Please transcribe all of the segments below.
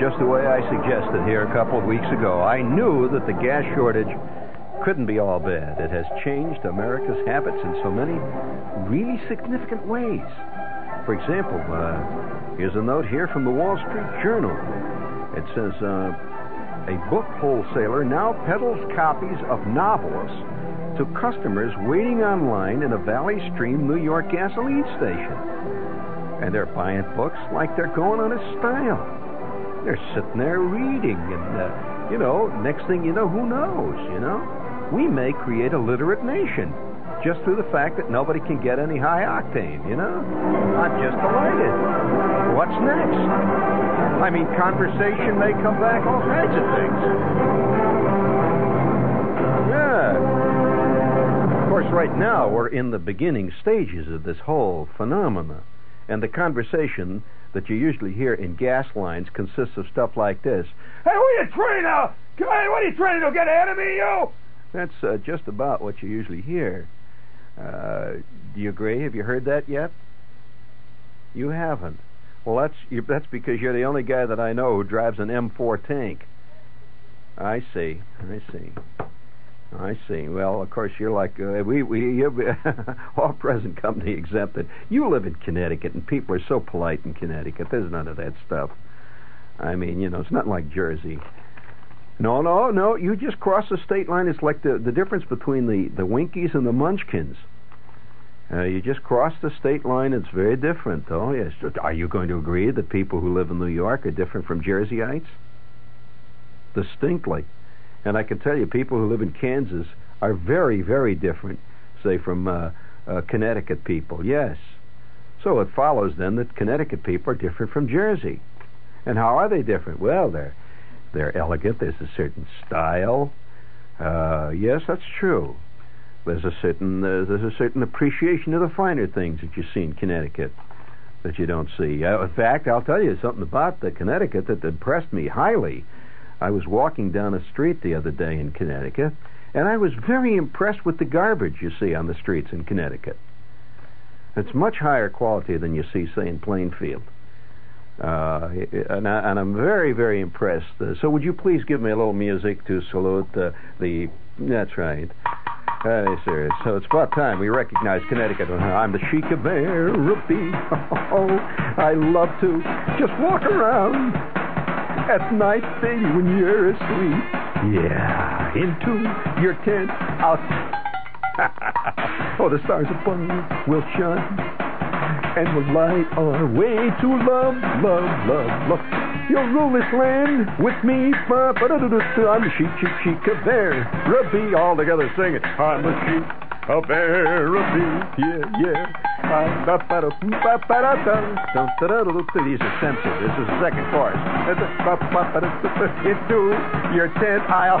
Just the way I suggested here a couple of weeks ago. I knew that the gas shortage couldn't be all bad. It has changed America's habits in so many really significant ways. For example, here's a note here from the Wall Street Journal. It says, a book wholesaler now peddles copies of novels to customers waiting online in a Valley Stream, New York gasoline station. And they're buying books like they're going on a style. They're sitting there reading, and, next thing you know, who knows, We may create a literate nation just through the fact that nobody can get any high octane, I'm just delighted. What's next? I mean, conversation may come back, all kinds of things. Yeah. Of course, right now, we're in the beginning stages of this whole phenomena, and the conversation that you usually hear in gas lines consists of stuff like this. Hey, what are you trying to do? What are you trying to do? Get ahead of me, you? That's just about what you usually hear. Do you agree? Have you heard that yet? You haven't. Well, that's because you're the only guy that I know who drives an M4 tank. I see. Well, of course, you're like, all present company exempted. You live in Connecticut, and people are so polite in Connecticut. There's none of that stuff. I mean, it's not like Jersey. No. You just cross the state line. It's like the difference between the Winkies and the Munchkins. You just cross the state line. It's very different, though. Yes. Are you going to agree that people who live in New York are different from Jerseyites? Distinctly. And I can tell you, people who live in Kansas are very, very different, say, from Connecticut people. Yes. So it follows, then, that Connecticut people are different from Jersey. And how are they different? Well, they're elegant. There's a certain style. Yes, that's true. There's a certain appreciation of the finer things that you see in Connecticut that you don't see. In fact, I'll tell you something about the Connecticut that impressed me highly. I was walking down a street the other day in Connecticut, and I was very impressed with the garbage you see on the streets in Connecticut. It's much higher quality than you see, say, in Plainfield. And I'm very, very impressed. So would you please give me a little music to salute the... That's right. Serious. So it's about time we recognize Connecticut. I'm the Sheikah Bear Rupee. Oh, I love to just walk around. At night, baby, when you're asleep. Yeah, into your tent, out. Oh, the stars above will shine, and will light our way to love. You'll rule this land with me. I'm the Sheikah Bear Rupee. All together singing. I'm the Sheikah Bear Rupee. Yeah. These are censored. This is the second chorus. Into your tent aisle.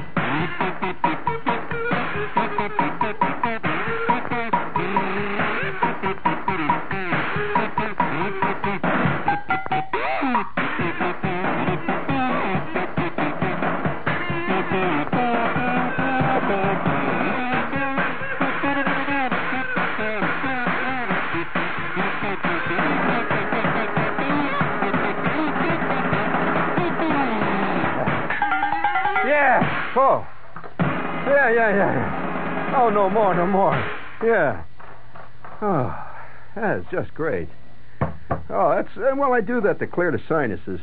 Oh, no more. Yeah. Oh, that is just great. Oh, that's... Well, I do that to clear the sinuses.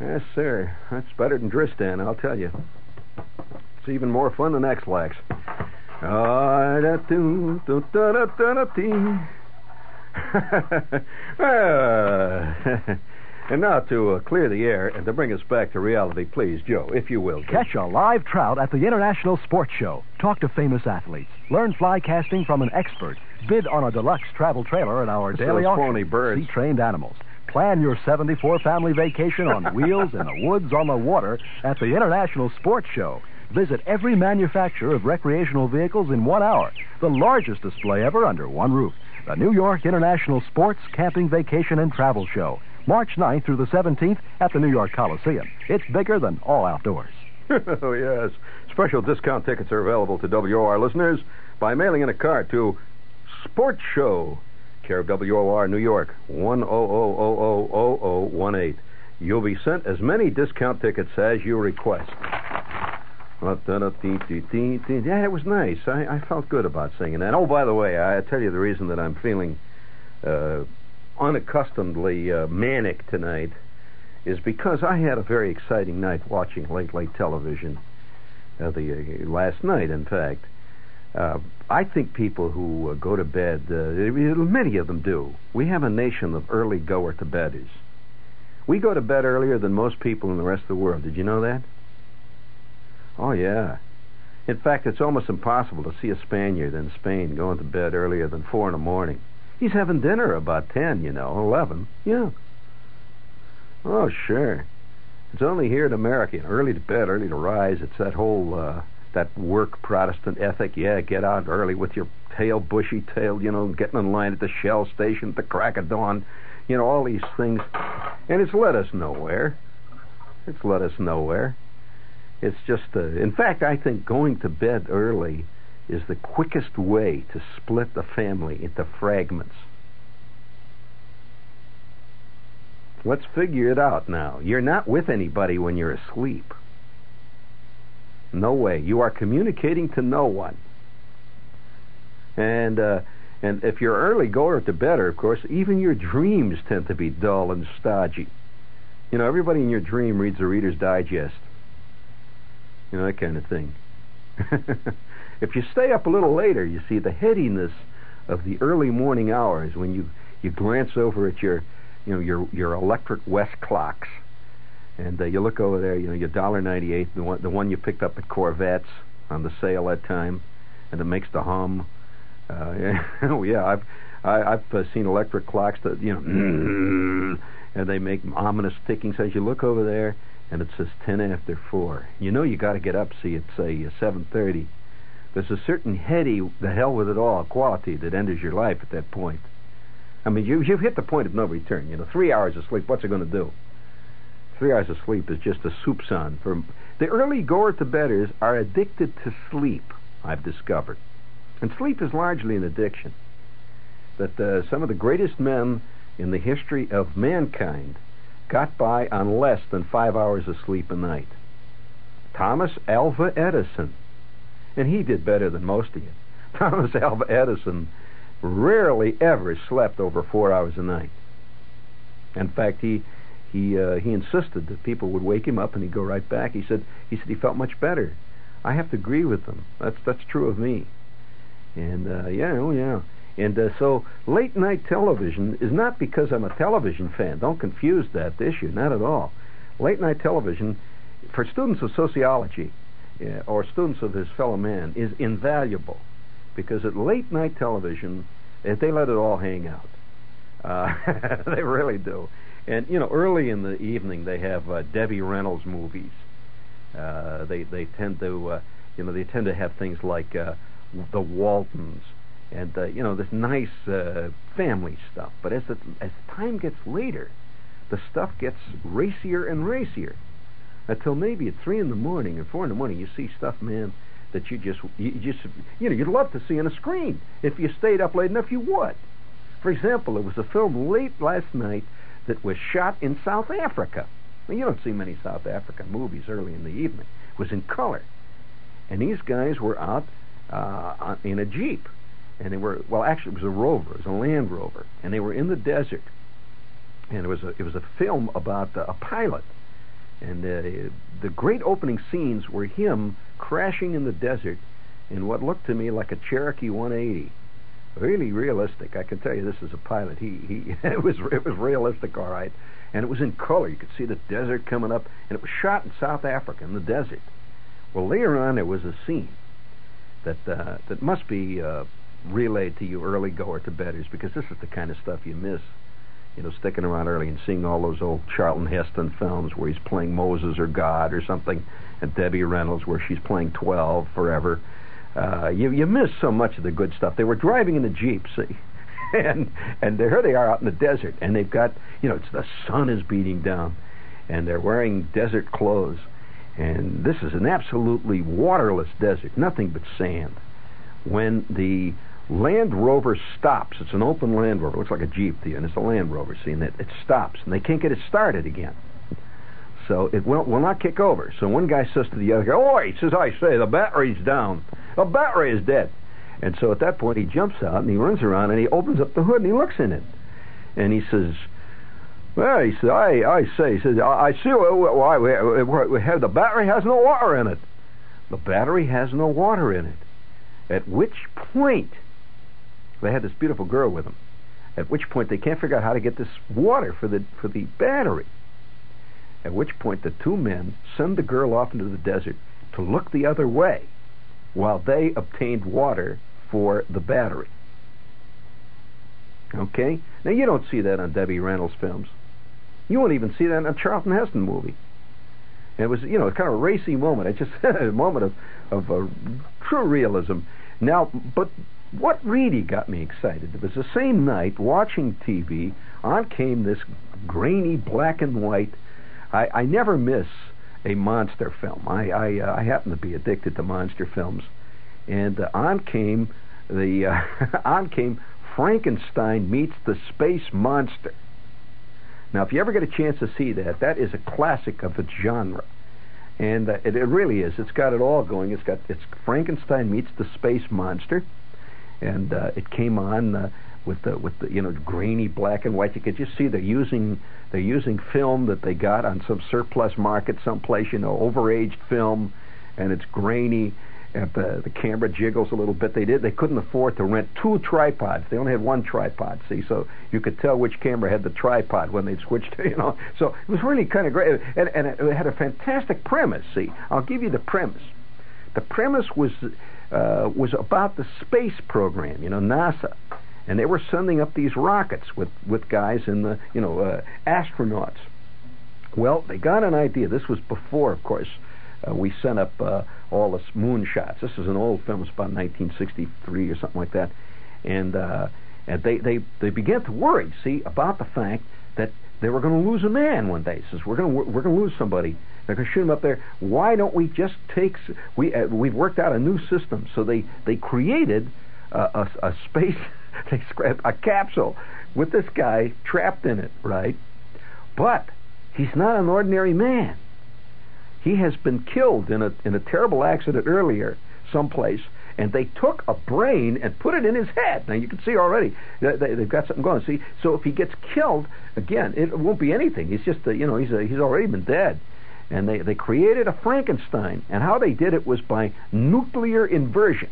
Yes, sir. That's better than Dristan, I'll tell you. It's even more fun than X-Lax. And now to clear the air and to bring us back to reality, please, Joe, if you will. Catch a live trout at the International Sports Show. Talk to famous athletes. Learn fly casting from an expert. Bid on a deluxe travel trailer at our daily auction. See trained animals. Plan your 74 family vacation on wheels in the woods on the water at the International Sports Show. Visit every manufacturer of recreational vehicles in 1 hour. The largest display ever under one roof. The New York International Sports, Camping, Vacation, and Travel Show. March 9th through the 17th at the New York Coliseum. It's bigger than all outdoors. Oh, yes. Special discount tickets are available to WOR listeners by mailing in a card to Sports Show, care of WOR, New York, 10000018. You'll be sent as many discount tickets as you request. Yeah, it was nice. I felt good about singing that. Oh, by the way, I tell you the reason that I'm feeling... unaccustomedly manic tonight is because I had a very exciting night watching late television last night, in fact. I think people who go to bed, many of them do. We have a nation of early goer to bedders. We go to bed earlier than most people in the rest of the world. Did you know that? Oh, yeah. In fact, it's almost impossible to see a Spaniard in Spain going to bed earlier than 4 in the morning. He's having dinner about 10, 11. Yeah. Oh, sure. It's only here in America. Early to bed, early to rise. It's that whole, that work Protestant ethic. Yeah, get out early with your tail, bushy tail, getting in line at the Shell station at the crack of dawn. All these things. And it's led us nowhere. It's just, in fact, I think going to bed early is the quickest way to split the family into fragments. Let's figure it out now. You're not with anybody when you're asleep. No way. You are communicating to no one. And if you're early goer to bed, of course, even your dreams tend to be dull and stodgy. Everybody in your dream reads the Reader's Digest. That kind of thing. If you stay up a little later, you see the headiness of the early morning hours when you glance over at your electric West clocks, and you look over there, your $1.98, the one you picked up at Corvette's on the sale that time, and it makes the hum. Yeah, I've seen electric clocks that and they make ominous tickings as you look over there, and it says 4:10. You got to get up. See, it say 7:30. There's a certain heady, the hell with it all, quality that enters your life at that point. I mean, you've hit the point of no return. 3 hours of sleep, what's it going to do? 3 hours of sleep is just a soupçon. The early goer to bedders are addicted to sleep, I've discovered. And sleep is largely an addiction. That some of the greatest men in the history of mankind got by on less than 5 hours of sleep a night. Thomas Alva Edison. And he did better than most of you. Thomas Alva Edison rarely ever slept over 4 hours a night. In fact, he insisted that people would wake him up and he'd go right back. He said he felt much better. I have to agree with them. That's true of me. And so late night television is not because I'm a television fan. Don't confuse that issue. Not at all. Late night television for students of sociology or students of his fellow man is invaluable, because at late night television, they let it all hang out. They really do. And early in the evening they have Debbie Reynolds movies. They tend to they tend to have things like the Waltons and this nice family stuff. But as time gets later, the stuff gets racier and racier, until maybe at 3 in the morning or 4 in the morning you see stuff, man, that you just you'd love to see on a screen. If you stayed up late enough, you would. For example, there was a film late last night that was shot in South Africa. Well, you don't see many South African movies early in the evening. It was in color. And these guys were out in a Jeep. And they were, well, actually, it was a Rover. It was a Land Rover. And they were in the desert. And it was a film about a pilot. And the great opening scenes were him crashing in the desert in what looked to me like a Cherokee 180. Really realistic. I can tell you, this is a pilot. It was realistic, all right. And it was in color. You could see the desert coming up, and it was shot in South Africa in the desert. Well, later on there was a scene that must be relayed to you early goer to bedders, because this is the kind of stuff you miss. Sticking around early and seeing all those old Charlton Heston films where he's playing Moses or God or something, and Debbie Reynolds where she's playing 12 forever. You miss so much of the good stuff. They were driving in a Jeep, see, and here they are out in the desert, and they've got, it's the sun is beating down, and they're wearing desert clothes, and this is an absolutely waterless desert, nothing but sand. When the Land Rover stops, it's an open Land Rover, it looks like a Jeep to you, and it's a Land Rover, see, and it stops, and they can't get it started again. So it will not kick over. So one guy says to the other guy, "Oi," he says, "I say, the battery's down. The battery is dead." And so at that point he jumps out and he runs around and he opens up the hood and he looks in it. And he says, "Well," he says, "I see why we have the battery has no water in it." The battery has no water in it. At which point, they had this beautiful girl with them. At which point they can't figure out how to get this water for the battery. At which point the two men send the girl off into the desert to look the other way while they obtained water for the battery. Okay? Now, you don't see that on Debbie Reynolds films. You won't even see that in a Charlton Heston movie. And it was, kind of a racy moment. It's just a moment of true realism. Now, but what really got me excited, it was the same night, watching TV, on came this grainy black and white. I never miss a monster film. I happen to be addicted to monster films, and on came Frankenstein Meets the Space Monster. Now, if you ever get a chance to see that, that is a classic of its genre, and it really is. It's got it all going. It's Frankenstein Meets the Space Monster, and it came on. With the grainy black and white, you could just see they're using film that they got on some surplus market someplace, overaged film, and it's grainy, and the camera jiggles a little bit. They couldn't afford to rent two tripods. They only had one tripod, see, so you could tell which camera had the tripod when they'd switched, So it was really kind of great, and it had a fantastic premise. See, I'll give you the premise. The premise was about the space program, NASA. And they were sending up these rockets with guys in the, astronauts. Well, they got an idea. This was before, of course, we sent up all the moon shots. This is an old film. It's about 1963 or something like that. And they began to worry, see, about the fact that they were going to lose a man one day. Says, we're going to lose somebody. They're going to shoot him up there. Why don't we just take... We've worked out a new system. So they created a space... They scrapped a capsule with this guy trapped in it, right? But he's not an ordinary man. He has been killed in a terrible accident earlier someplace, and they took a brain and put it in his head. Now, you can see already they've got something going. See, so if he gets killed, again, it won't be anything. He's just, he's already been dead. And they created a Frankenstein, and how they did it was by nuclear inversion.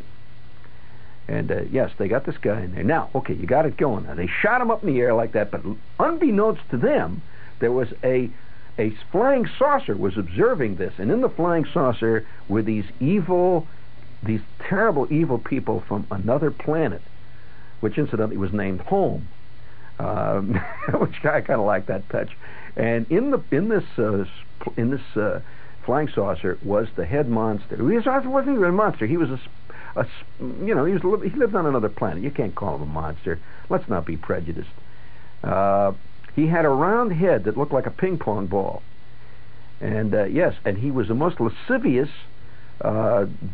And, yes, they got this guy in there. Now, okay, you got it going. Now, they shot him up in the air like that, but unbeknownst to them, there was a flying saucer was observing this, and in the flying saucer were these terrible evil people from another planet, which incidentally was named Home, which I kind of like that touch. And in this flying saucer was the head monster. He wasn't even a monster. He was he lived on another planet. You can't call him a monster. Let's not be prejudiced. He had a round head that looked like a ping-pong ball. And, yes, and he was the most lascivious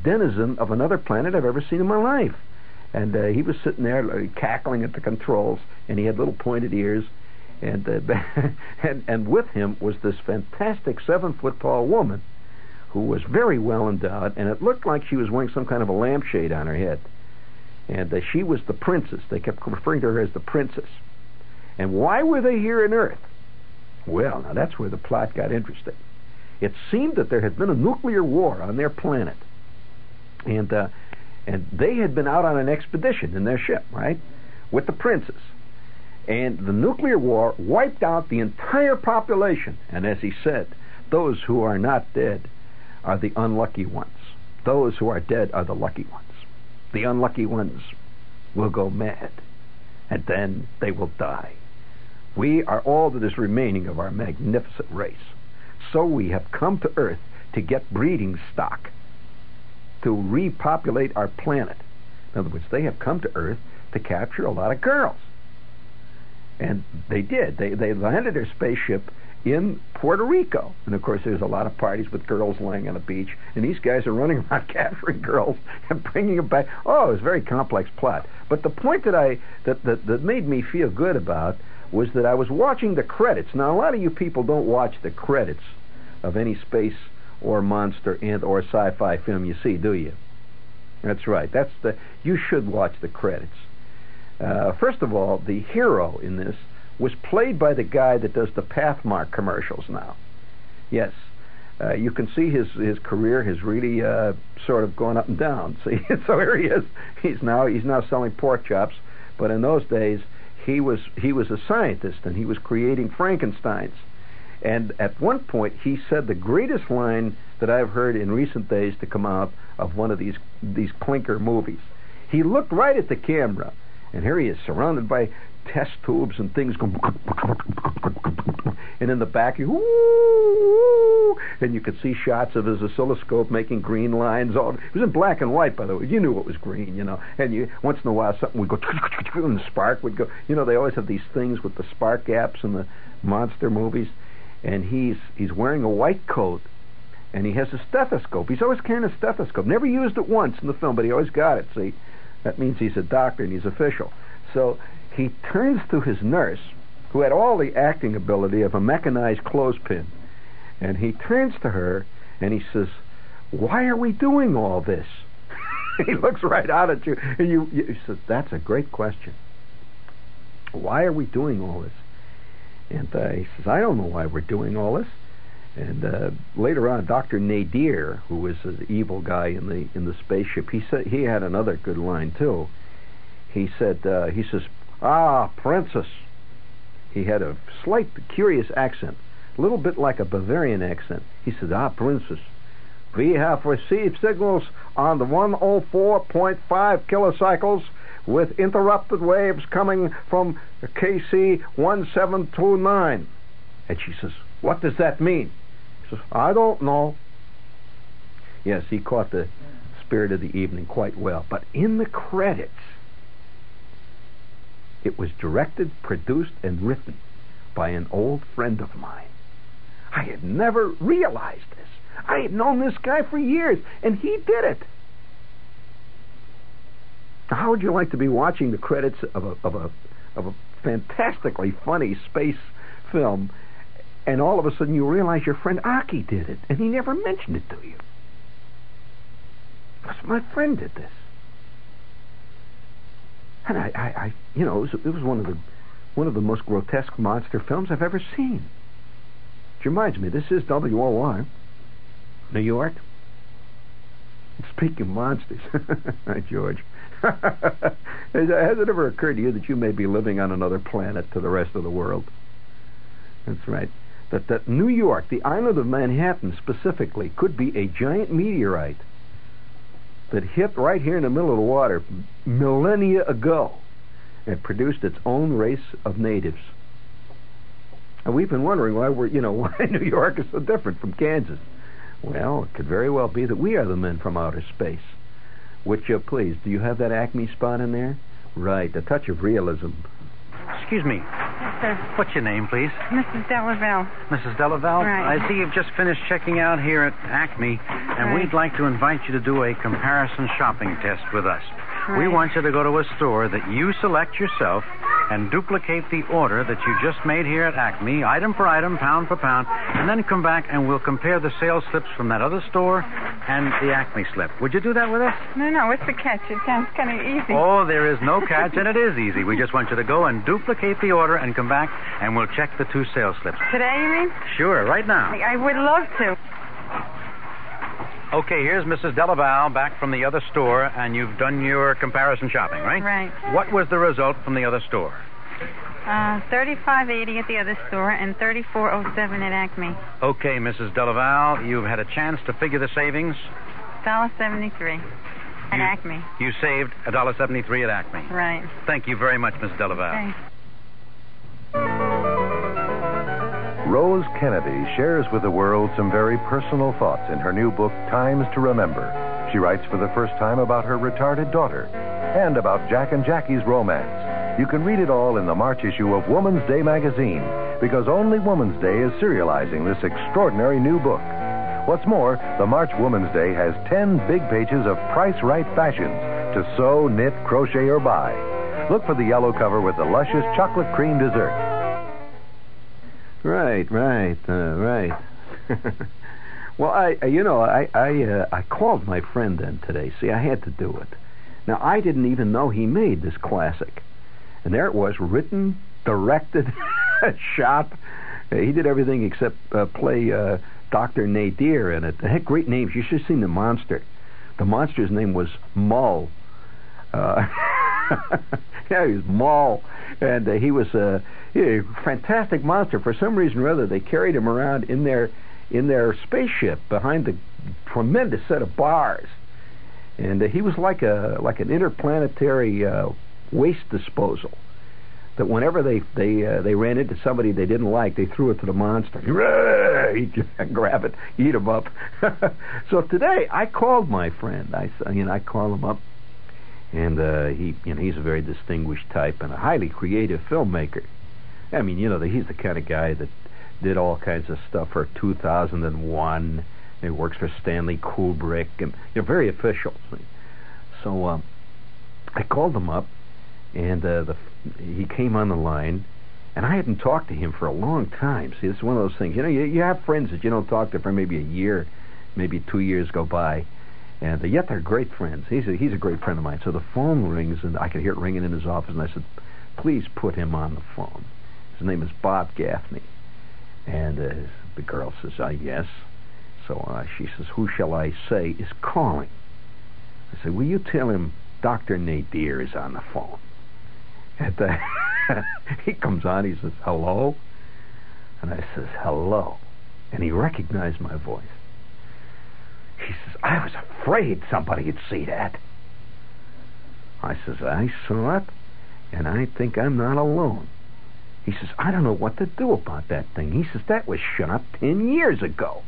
denizen of another planet I've ever seen in my life. And he was sitting there cackling at the controls, and he had little pointed ears. And, and with him was this fantastic 7-foot-tall woman who was very well endowed, and it looked like she was wearing some kind of a lampshade on her head. And she was the princess. They kept referring to her as the princess. And why were they here on Earth? Well, now that's where the plot got interesting. It seemed that there had been a nuclear war on their planet. And they had been out on an expedition in their ship, right, with the princess. And the nuclear war wiped out the entire population. And as he said, those who are not dead are the unlucky ones. Those who are dead are the lucky ones. The unlucky ones will go mad, and then they will die. We are all that is remaining of our magnificent race. So we have come to Earth to get breeding stock, to repopulate our planet. In other words, they have come to Earth to capture a lot of girls. And they did. They landed their spaceship in Puerto Rico. And, of course, there's a lot of parties with girls lying on the beach, and these guys are running around capturing girls and bringing them back. Oh, it was a very complex plot. But the point that made me feel good about was that I was watching the credits. Now, a lot of you people don't watch the credits of any space or monster and or sci-fi film you see, do you? That's right. You should watch the credits. First of all, the hero in this was played by the guy that does the Pathmark commercials now. Yes. You can see his career has really sort of gone up and down. See, so here he is. He's now selling pork chops, but in those days he was a scientist, and he was creating Frankensteins. And at one point he said the greatest line that I've heard in recent days to come out of one of these clinker movies. He looked right at the camera, and here he is surrounded by test tubes and things going, and in the back, and you could see shots of his oscilloscope making green lines. All it was in black and white, by the way. You knew it was green, And once in a while, something would go, and the spark would go. They always have these things with the spark gaps in the monster movies. And he's wearing a white coat, and he has a stethoscope. He's always carrying a stethoscope. Never used it once in the film, but he always got it. See, that means he's a doctor and he's official. So he turns to his nurse, who had all the acting ability of a mechanized clothespin, and he turns to her and he says, "Why are we doing all this?" He looks right out at you, and you says, "That's a great question. Why are we doing all this?" And he says, "I don't know why we're doing all this." And later on, Dr. Nadir, who was the evil guy in the spaceship, he said he had another good line too. He said, "Ah, princess." He had a slight, curious accent, a little bit like a Bavarian accent. He said, "Ah, princess, we have received signals on the 104.5 kilocycles with interrupted waves coming from KC-1729. And she says, "What does that mean?" He says, "I don't know." Yes, he caught the spirit of the evening quite well. But in the credits, it was directed, produced, and written by an old friend of mine. I had never realized this. I had known this guy for years, and he did it. How would you like to be watching the credits of a fantastically funny space film And all of a sudden you realize your friend Aki did it, and he never mentioned it to you. Because my friend did this. And I you know, it was one of the most grotesque monster films I've ever seen. Which reminds me, this is WOR, New York. Speaking of monsters, hi, George. Has it ever occurred to you that you may be living on another planet to the rest of the world? That's right. That New York, the island of Manhattan specifically, could be a giant meteorite that hit right here in the middle of the water millennia ago and produced its own race of natives. And we've been wondering why why New York is so different from Kansas. Well, it could very well be that we are the men from outer space. Which, please, do you have that Acme spot in there? Right, a touch of realism. Excuse me. Yes, sir. What's your name, please? Mrs. Delaval. Mrs. Delaval? Right. I see you've just finished checking out here at Acme, and right. We'd like to invite you to do a comparison shopping test with us. Right. We want you to go to a store that you select yourself and duplicate the order that you just made here at Acme, item for item, pound for pound, and then come back and we'll compare the sales slips from that other store and the Acme slip. Would you do that with us? No, what's the catch? It sounds kind of easy. Oh, there is no catch, and it is easy. We just want you to go and duplicate the order and come back, and we'll check the two sales slips. Today, you mean? Sure, right now. I would love to. Okay, here's Mrs. Delaval back from the other store, and you've done your comparison shopping, right? Right. What was the result from the other store? $35.80 at the other store and $34.07 at Acme. Okay, Mrs. Delaval, you've had a chance to figure the savings. $1.73 at Acme. You saved $1.73 at Acme. Right. Thank you very much, Mrs. Delaval. Thanks. Rose Kennedy shares with the world some very personal thoughts in her new book, Times to Remember. She writes for the first time about her retarded daughter and about Jack and Jackie's romance. You can read it all in the March issue of Woman's Day magazine, because only Woman's Day is serializing this extraordinary new book. What's more, the March Woman's Day has 10 big pages of price-right fashions to sew, knit, crochet, or buy. Look for the yellow cover with the luscious chocolate cream dessert. Right. Well, I called my friend in today. See, I had to do it. Now, I didn't even know he made this classic. And there it was, written, directed, shot. He did everything except play Dr. Nadir in it. It had great names. You should have seen the monster. The monster's name was Mull. Yeah, he was Mull. And he was a fantastic monster. For some reason or other, they carried him around in their spaceship behind the tremendous set of bars. And he was like an interplanetary waste disposal. That whenever they ran into somebody they didn't like, they threw it to the monster. He'd grab it, eat him up. So today I called my friend. I called him up. And he's a very distinguished type and a highly creative filmmaker. I mean, he's the kind of guy that did all kinds of stuff for 2001. He works for Stanley Kubrick, and very official. See? So I called him up, and he came on the line, and I hadn't talked to him for a long time. See, it's one of those things. You have friends that you don't talk to for maybe a year, maybe 2 years go by. And yet they're great friends. He's a great friend of mine. So the phone rings, and I could hear it ringing in his office, and I said, please put him on the phone. His name is Bob Gaffney. And the girl says, yes. So she says, who shall I say is calling? I said, will you tell him Dr. Nadir is on the phone? And he comes on, he says, hello? And I says, hello. And he recognized my voice. He says, I was afraid somebody would see that. I says, I saw it, and I think I'm not alone. He says, I don't know what to do about that thing. He says, that was shut up 10 years ago.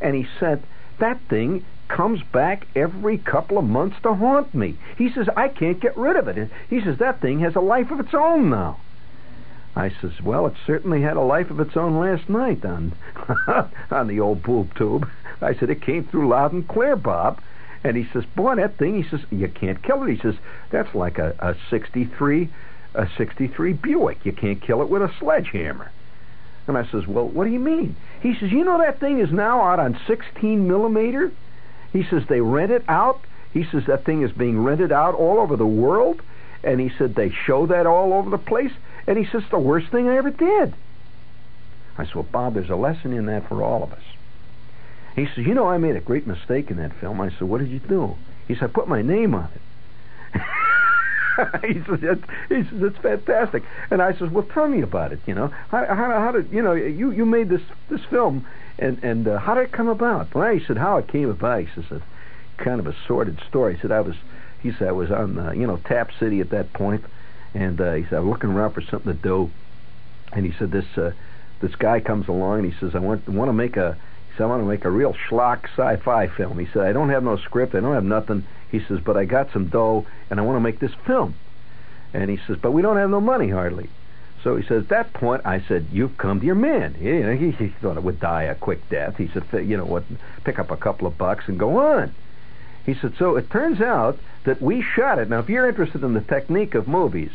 And he said, that thing comes back every couple of months to haunt me. He says, I can't get rid of it. He says, that thing has a life of its own now. I says, well, it certainly had a life of its own last night on the old boob tube. I said, it came through loud and clear, Bob. And he says, boy, that thing, he says, you can't kill it. He says, that's like a 63 Buick. You can't kill it with a sledgehammer. And I says, well, what do you mean? He says, you know that thing is now out on 16 millimeter? He says, they rent it out. He says, that thing is being rented out all over the world. And he said, they show that all over the place. And he says, the worst thing I ever did. I said, well, Bob, there's a lesson in that for all of us. He says, you know, I made a great mistake in that film. I said, what did you do? He said, I put my name on it. He says, it's fantastic. And I says, well, tell me about it, you know. How did, you know, you made this film, and how did it come about? Well, he said, how it came about, he says, kind of a sordid story. He said, I was on, you know, Tap City at that point, and he said, I'm looking around for something to do. And he said, this guy comes along, and he says, I want to make a real schlock sci-fi film. He said, I don't have no script, I don't have nothing. He says, but I got some dough, and I want to make this film. And he says, but we don't have no money, hardly. So he says, at that point, I said, you've come to your man. You know, he thought it would die a quick death. He said, you know what, pick up a couple of bucks and go on. He said, so it turns out that we shot it. Now, if you're interested in the technique of movies,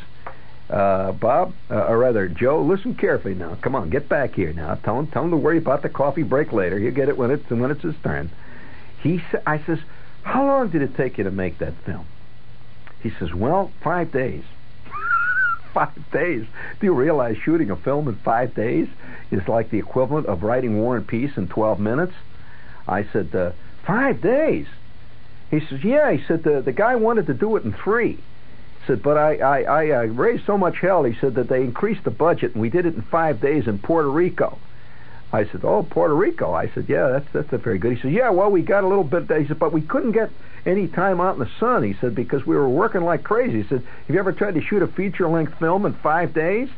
Bob, or rather Joe, listen carefully now. Come on, get back here now. Tell him to worry about the coffee break later. He'll get it when it's his turn. I says, how long did it take you to make that film? He says, well, 5 days. 5 days. Do you realize shooting a film in 5 days is like the equivalent of writing War and Peace in 12 minutes? I said, 5 days? He says, yeah. He said, the guy wanted to do it in 3. Said, but I raised so much hell, he said, that they increased the budget, and we did it in 5 days in Puerto Rico. I said, oh, Puerto Rico. I said, yeah, that's very good. He said, yeah, well, we got a little bit. He said, but we couldn't get any time out in the sun, he said, because we were working like crazy. He said, have you ever tried to shoot a feature-length film in 5 days?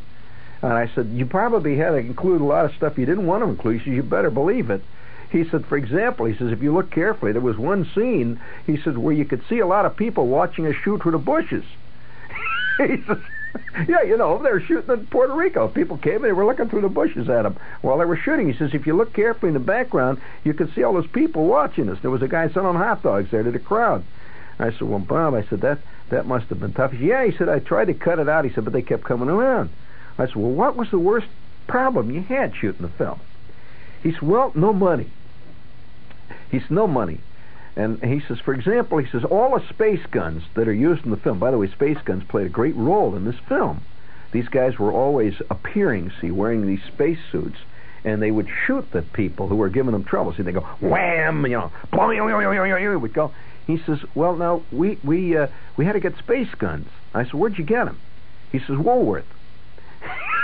And I said, you probably had to include a lot of stuff you didn't want to include. He said, you better believe it. He said, for example, he says, if you look carefully, there was one scene, he said, where you could see a lot of people watching us shoot through the bushes. He says, yeah, you know, they're shooting in Puerto Rico. People came and they were looking through the bushes at them while they were shooting. He says, if you look carefully in the background, you can see all those people watching us. There was a guy selling hot dogs there to the crowd. I said, well, Bob, I said, that must have been tough. He said, yeah, he said, I tried to cut it out. He said, but they kept coming around. I said, well, what was the worst problem you had shooting the film? He said, well, no money. He said, no money. And he says, for example, he says, all the space guns that are used in the film, by the way, space guns played a great role in this film. These guys were always appearing, see, wearing these space suits, and they would shoot the people who were giving them trouble. See, they go, wham, you know, plum, would go. He says, well, no, we had to get space guns. I said, where'd you get them? He says, Woolworth.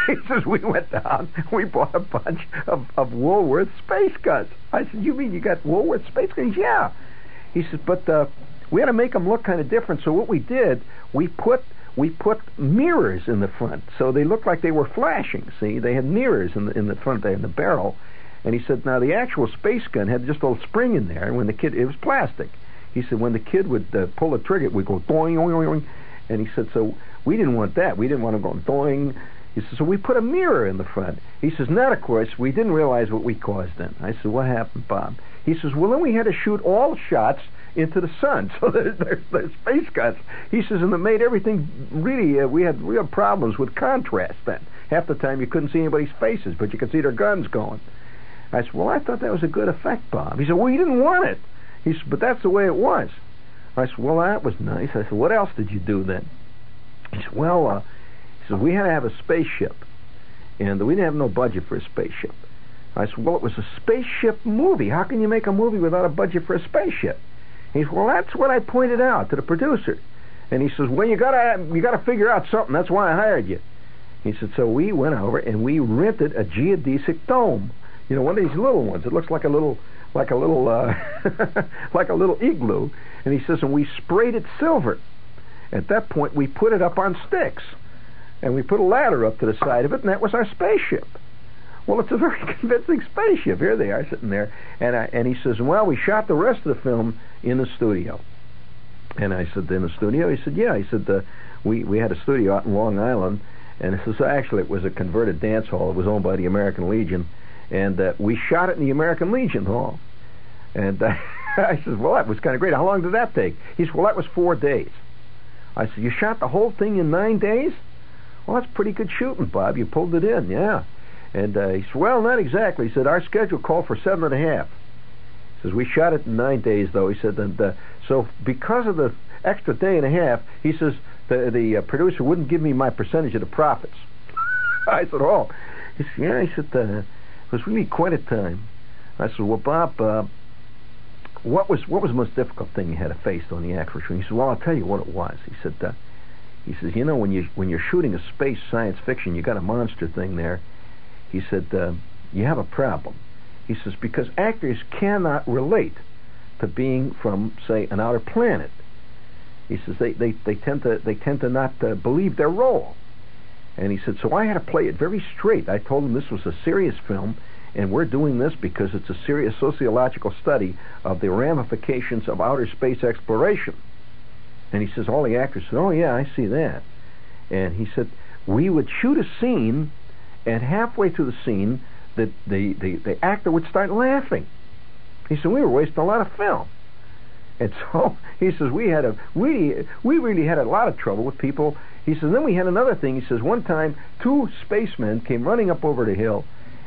He says, we went down, we bought a bunch of Woolworth space guns. I said, you mean you got Woolworth space guns? Yeah. He says, but we had to make them look kind of different. So what we did, we put mirrors in the front, so they looked like they were flashing. See, they had mirrors in the front there in the barrel. And he said, now the actual space gun had just a little spring in there. And when the kid, it was plastic. He said, when the kid would pull the trigger, we'd go doing, doing. And he said, so we didn't want that. We didn't want him going doing. He says, so we put a mirror in the front. He says, not, of course, we didn't realize what we caused then. I said, what happened, Bob? He says, well, then we had to shoot all shots into the sun, so there's space guns. He says, and it made everything really, we had problems with contrast then. Half the time you couldn't see anybody's faces, but you could see their guns going. I said, well, I thought that was a good effect, Bob. He said, well, you didn't want it. He said, but that's the way it was. I said, well, that was nice. I said, what else did you do then? He said, well, he said, we had to have a spaceship, and we didn't have no budget for a spaceship. I said, well, it was a spaceship movie. How can you make a movie without a budget for a spaceship? He said, well, that's what I pointed out to the producer. And he says, well, you gotta figure out something. That's why I hired you. He said, so we went over and we rented a geodesic dome. You know, one of these little ones. It looks like a little like a little igloo. And he says, and we sprayed it silver. At that point, we put it up on sticks. And we put a ladder up to the side of it, and that was our spaceship. Well, it's a very convincing spaceship. Here they are sitting there. And he says, well, we shot the rest of the film in the studio. And I said, in the studio? He said, yeah. He said, we had a studio out in Long Island. And this is, actually, it was a converted dance hall. It was owned by the American Legion. And we shot it in the American Legion Hall. And I said, well, that was kind of great. How long did that take? He said, well, that was 4 days. I said, you shot the whole thing in 9 days? Well, that's pretty good shooting, Bob. You pulled it in, yeah. And he said, well, not exactly. He said, our schedule called for 7.5. He says, we shot it in 9 days, though. He said, and, so because of the extra day and a half, he says, the producer wouldn't give me my percentage of the profits. I said, oh. He said, yeah. He said, it was really quite a time. I said, well, Bob, what was the most difficult thing you had to face on the actual shooting? He said, well, I'll tell you what it was. He said, you know, when you're shooting a space science fiction, you got a monster thing there. He said, you have a problem. He says, because actors cannot relate to being from, say, an outer planet. He says they tend to not believe their role. And he said, so I had to play it very straight. I told him this was a serious film, and we're doing this because it's a serious sociological study of the ramifications of outer space exploration. And he says, all the actors said, oh, yeah, I see that. And he said, we would shoot a scene, and halfway through the scene, the actor would start laughing. He said, we were wasting a lot of film. And so he says we really had a lot of trouble with people. He says, then we had another thing. He says, one time two spacemen came running up over the hill,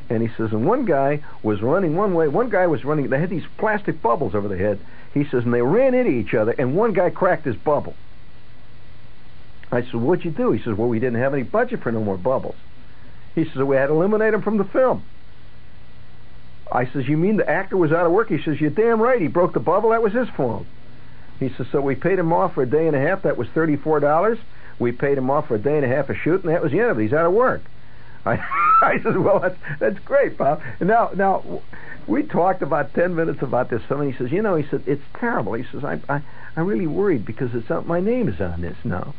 and he says, and one guy was running one way, one guy was running, they had these plastic bubbles over their head. He says, and they ran into each other, and one guy cracked his bubble. I said, what'd you do? He says, well, we didn't have any budget for no more bubbles. He says, we had to eliminate them from the film. I says, you mean the actor was out of work? He says, you're damn right. He broke the bubble. That was his fault. He says, so we paid him off for a day and a half. That was $34. We paid him off for a day and a half of shooting. That was the end of it. He's out of work. I says, well, that's great, Bob. Now, we talked about 10 minutes about this film, and he says, you know, he said, it's terrible. He says, I'm really worried because it's not, my name is on this now.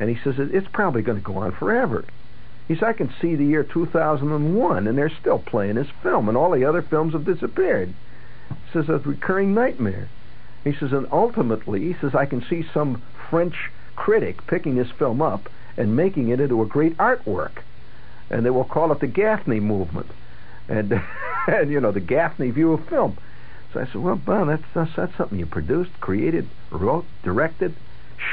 And he says, it's probably going to go on forever. He says, I can see the year 2001, and they're still playing this film, and all the other films have disappeared. He says, a recurring nightmare. He says, and ultimately, he says, I can see some French critic picking this film up and making it into a great artwork. And they will call it the Gaffney movement. And you know, the Gaffney view of film. So I said, well, Bob, that's something you produced, created, wrote, directed,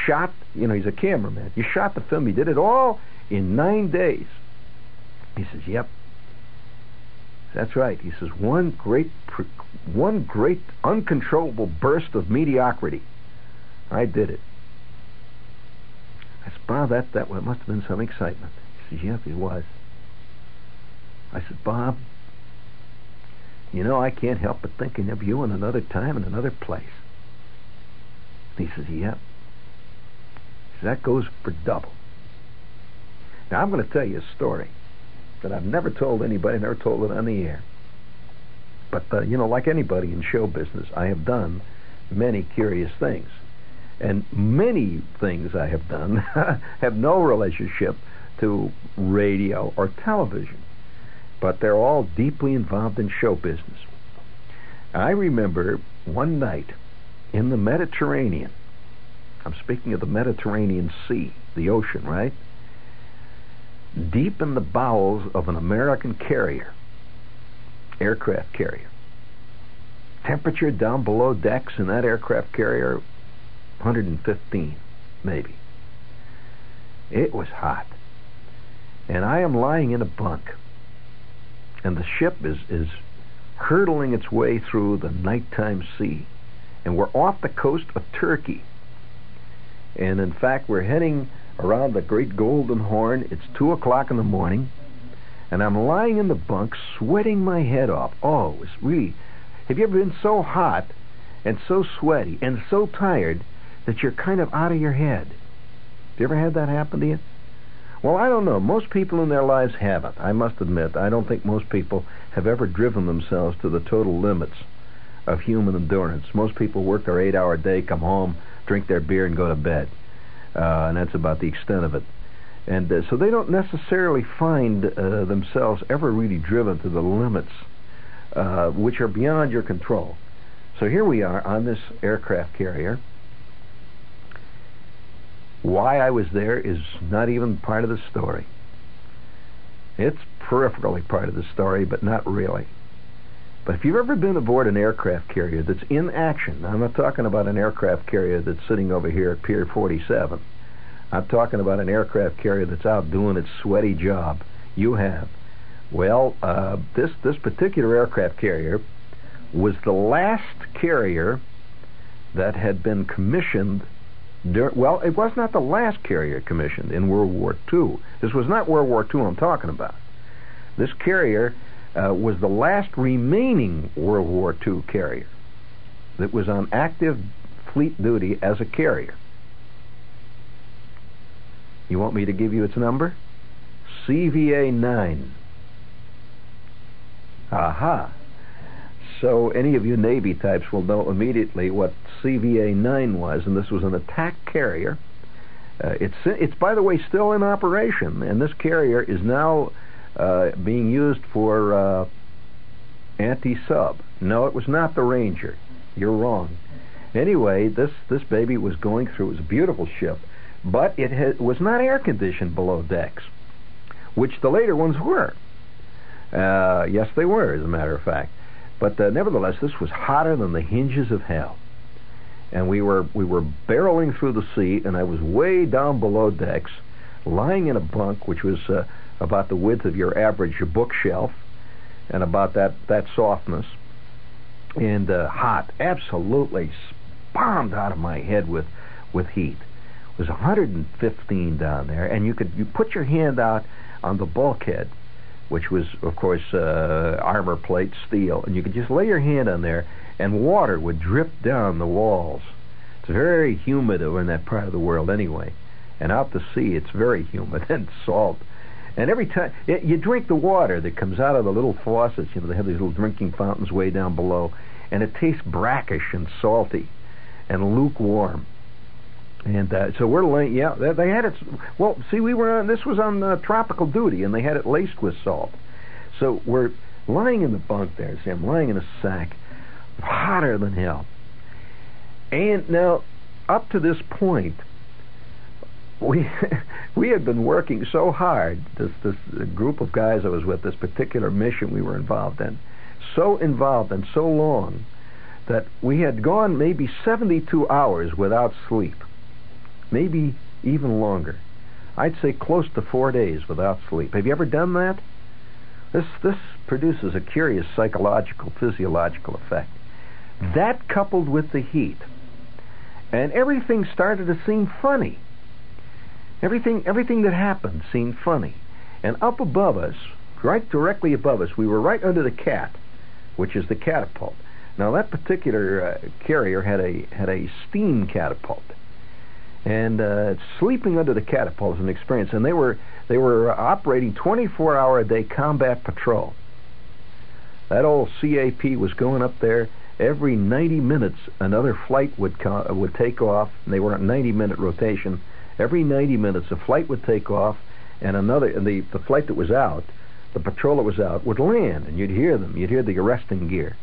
shot. You know, he's a cameraman. You shot the film. You did it all in 9 days. He says, yep. That's right. He says, one great uncontrollable burst of mediocrity. I did it. I said, Bob, that must have been some excitement. He says, yep, it was. I said, Bob, you know, I can't help but thinking of you in another time and another place. He says, yep. He says, that goes for double. Now, I'm going to tell you a story that I've never told anybody, never told it on the air. But, you know, like anybody in show business, I have done many curious things. And many things I have done have no relationship to radio or television. But they're all deeply involved in show business. I remember one night in the Mediterranean. I'm speaking of the Mediterranean Sea, the ocean, right? Deep in the bowels of an American carrier, aircraft carrier. Temperature down below decks in that aircraft carrier, 115, maybe. It was hot. And I am lying in a bunk. And the ship is hurtling its way through the nighttime sea. And we're off the coast of Turkey. And in fact, we're heading around the Great Golden Horn. It's 2 o'clock in the morning, and I'm lying in the bunk, sweating my head off. Oh, it was really... Have you ever been so hot and so sweaty and so tired that you're kind of out of your head? Have you ever had that happen to you? Well, I don't know. Most people in their lives haven't. I must admit, I don't think most people have ever driven themselves to the total limits of human endurance. Most people work their 8-hour day, come home, drink their beer, and go to bed. And that's about the extent of it. And so they don't necessarily find themselves ever really driven to the limits, which are beyond your control. So here we are on this aircraft carrier. Why I was there is not even part of the story. It's peripherally part of the story, but not really. But if you've ever been aboard an aircraft carrier that's in action, I'm not talking about an aircraft carrier that's sitting over here at Pier 47. I'm talking about an aircraft carrier that's out doing its sweaty job. You have. Well, this particular aircraft carrier was the last carrier that had been commissioned. Well, it was not the last carrier commissioned in World War II. This was not World War II I'm talking about. This carrier was the last remaining World War II carrier that was on active fleet duty as a carrier. You want me to give you its number? CVA-9. Aha. So any of you Navy types will know immediately what CVA-9 was, and this was an attack carrier. It's by the way, still in operation, and this carrier is now being used for anti-sub. No, it was not the Ranger. You're wrong. Anyway, this baby was going through. It was a beautiful ship, but it was not air-conditioned below decks, which the later ones were. Yes, they were, as a matter of fact. But nevertheless, this was hotter than the hinges of hell. And we were barreling through the sea, and I was way down below decks, lying in a bunk which was about the width of your average bookshelf, and about that softness, and hot, absolutely bombed out of my head with heat. It was 115 down there, and you put your hand out on the bulkhead, which was, of course, armor plate steel, and you could just lay your hand on there, and water would drip down the walls. It's very humid over in that part of the world anyway. And out to sea, it's very humid and salt. And every time you drink the water that comes out of the little faucets, you know, they have these little drinking fountains way down below, and it tastes brackish and salty and lukewarm. And so we're laying, yeah, they had it, well, see, we were on, this was on tropical duty, and they had it laced with salt. So we're lying in the bunk there, see, I'm lying in a sack, hotter than hell. And now, up to this point, we had been working so hard, this group of guys I was with, this particular mission we were involved in so long, that we had gone maybe 72 hours without sleep. Maybe even longer. I'd say close to 4 days without sleep. Have you ever done that? This produces a curious psychological, physiological effect. That coupled with the heat. And everything started to seem funny. Everything that happened seemed funny. And up above us, right directly above us, we were right under the cat, which is the catapult. Now that particular carrier had a steam catapult. And sleeping under the catapult is an experience. And they were operating 24-hour-a-day combat patrol. That old CAP was going up there. Every 90 minutes, another flight would take off. And they were on a 90-minute rotation. Every 90 minutes, a flight would take off, and another. And the flight that was out, the patrol that was out, would land, and you'd hear them. You'd hear the arresting gear,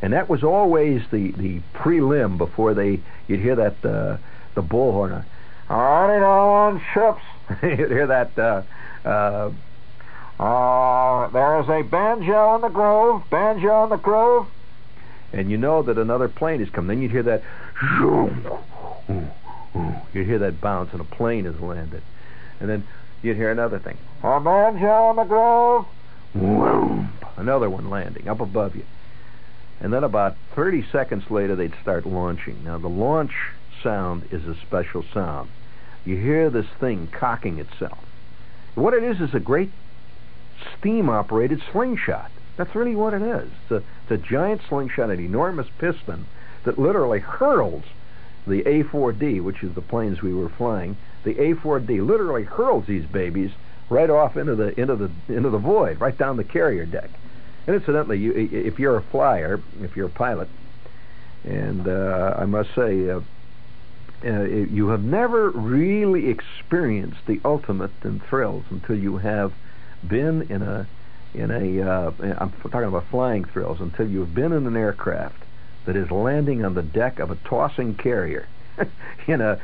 and that was always the prelim before they. You'd hear that. The bullhorn. On and on, ships. You'd hear that. There is a banjo in the grove. Banjo in the grove. And you know that another plane is coming. Then you'd hear that. You'd hear that bounce, and a plane has landed. And then you'd hear another thing. A banjo in the grove. Another one landing up above you. And then about 30 seconds later, they'd start launching. Now the launch sound is a special sound. You hear this thing cocking itself. What it is a great steam-operated slingshot. That's really what it is. It's a giant slingshot, an enormous piston that literally hurls the A4D, which is the planes we were flying. The A4D literally hurls these babies right off into the void, right down the carrier deck. And incidentally, if you're a flyer, if you're a pilot, and I must say. You have never really experienced the ultimate in thrills until you have been in a I'm talking about flying thrills, until you've been in an aircraft that is landing on the deck of a tossing carrier in a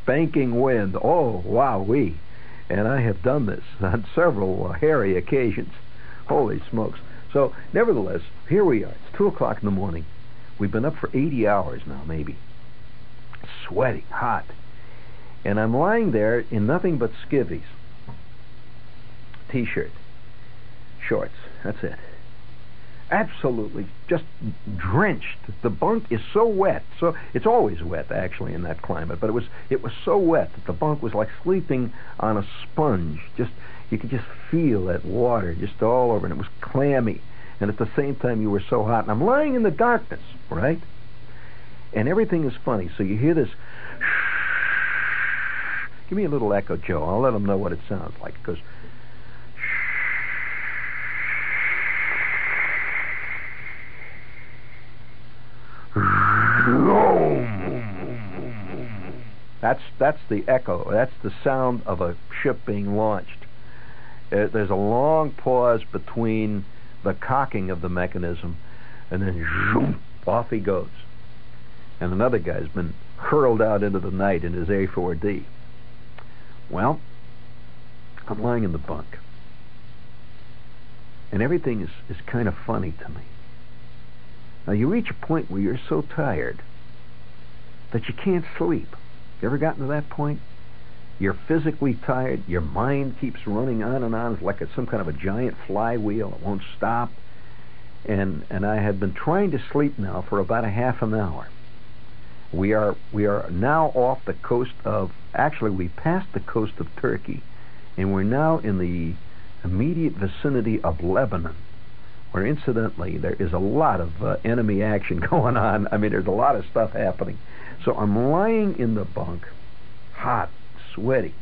spanking wind. Oh, wowee. And I have done this on several hairy occasions. Holy smokes. So nevertheless, here we are. It's 2:00 in the morning. We've been up for 80 hours now, maybe. Sweaty, hot, and I'm lying there in nothing but skivvies, t-shirt, shorts. That's it. Absolutely just drenched. The bunk is so wet. So it's always wet, actually, in that climate. But it was so wet that the bunk was like sleeping on a sponge. Just you could just feel that water just all over, and it was clammy. And at the same time, you were so hot. And I'm lying in the darkness, right? And everything is funny. So you hear this. Give me a little echo, Joe. I'll let them know what it sounds like. Because that's the echo. That's the sound of a ship being launched. There's a long pause between the cocking of the mechanism, and then zoom, off he goes. And another guy's been hurled out into the night in his A4D. Well, I'm lying in the bunk, and everything is kind of funny to me. Now, you reach a point where you're so tired that you can't sleep. You ever gotten to that point? You're physically tired. Your mind keeps running on and on. It's like it's some kind of a giant flywheel. It won't stop. And I had been trying to sleep now for about a half an hour. We are now off the coast of... Actually, we passed the coast of Turkey, and we're now in the immediate vicinity of Lebanon, where, incidentally, there is a lot of enemy action going on. I mean, there's a lot of stuff happening. So I'm lying in the bunk, hot, sweaty,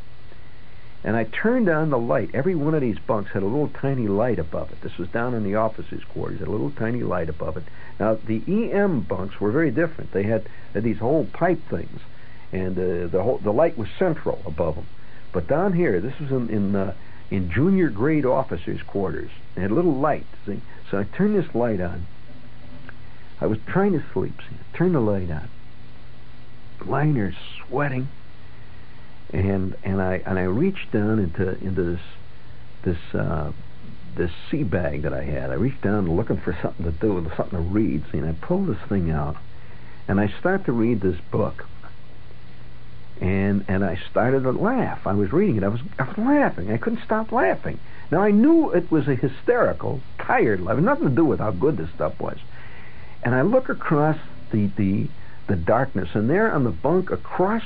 and I turned on the light. Every one of these bunks had a little tiny light above it. This was down in the officers' quarters, a little tiny light above it. Now, the EM bunks were very different. They had these whole pipe things, and the light was central above them. But down here, this was in junior grade officers' quarters. They had a little light, see? So I turned this light on. I was trying to sleep, see? I turned the light on. Lying there sweating, and I reached down into this sea bag that I had. I reached down looking for something to do, something to read. See, and I pulled this thing out, and I start to read this book. And I started to laugh. I was reading it. I was laughing. I couldn't stop laughing. Now I knew it was a hysterical, tired laugh. Nothing to do with how good this stuff was. And I look across the darkness, and there on the bunk across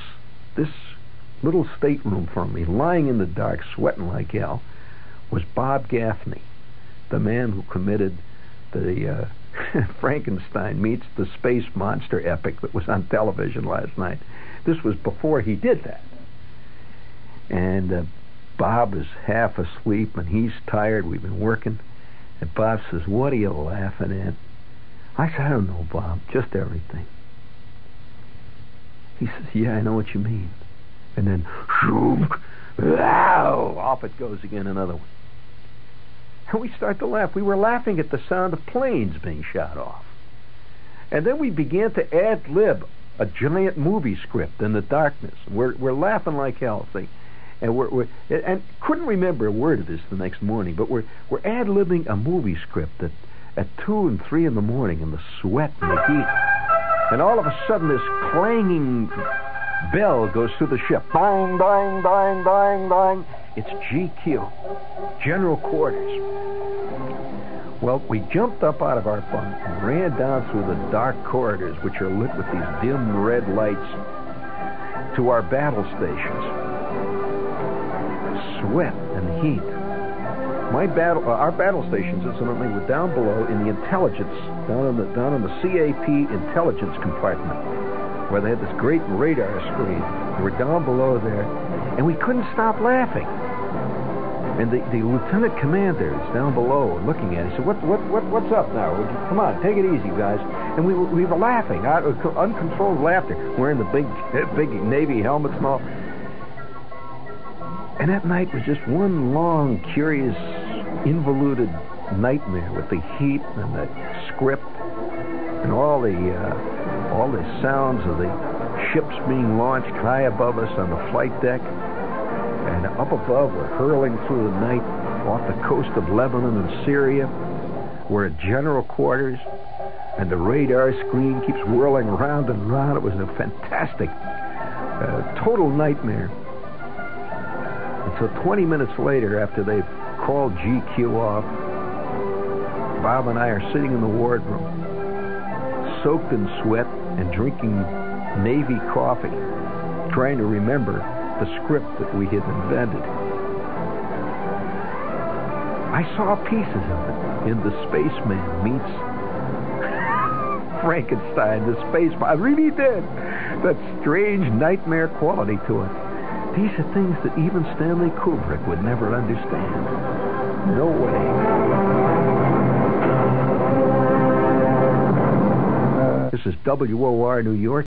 this little stateroom from me, lying in the dark, sweating like hell, was Bob Gaffney, the man who committed the Frankenstein Meets the Space Monster epic that was on television last night. This was before he did that. And Bob is half asleep, and he's tired. We've been working. And Bob says, "What are you laughing at?" I said, "I don't know, Bob, just everything." He says, "Yeah, I know what you mean." And then, off it goes again, another one. And we start to laugh. We were laughing at the sound of planes being shot off. And then we began to ad-lib a giant movie script in the darkness. We're laughing like hell, see? And we couldn't remember a word of this the next morning, but we're ad-libbing a movie script at 2 and 3 in the morning in the sweat and the heat. And all of a sudden, this clanging bell goes through the ship. Bang, bang, bang, bang, bang. It's GQ, General Quarters. Well, we jumped up out of our bunk and ran down through the dark corridors, which are lit with these dim red lights, to our battle stations. Sweat and heat. Our battle stations, incidentally, were down below in the intelligence, down in the CAP intelligence compartment, where they had this great radar screen. We were down below there, and we couldn't stop laughing. And the lieutenant commander is down below looking at us. He said, "What's up now? Come on, take it easy, guys." And we were laughing, uncontrolled laughter, wearing the big Navy helmets and all. And that night was just one long, curious, involuted nightmare with the heat and the script and all the sounds of the ships being launched high above us on the flight deck. And up above, we're hurling through the night off the coast of Lebanon and Syria. We're at General Quarters, and the radar screen keeps whirling round and round. It was a fantastic, total nightmare. So 20 minutes later, after they've called GQ off, Bob and I are sitting in the wardroom, soaked in sweat and drinking Navy coffee, trying to remember the script that we had invented. I saw pieces of it in The Spaceman Meets Frankenstein, the space. I really did. That strange nightmare quality to it. These are things that even Stanley Kubrick would never understand. No way. This is WOR New York.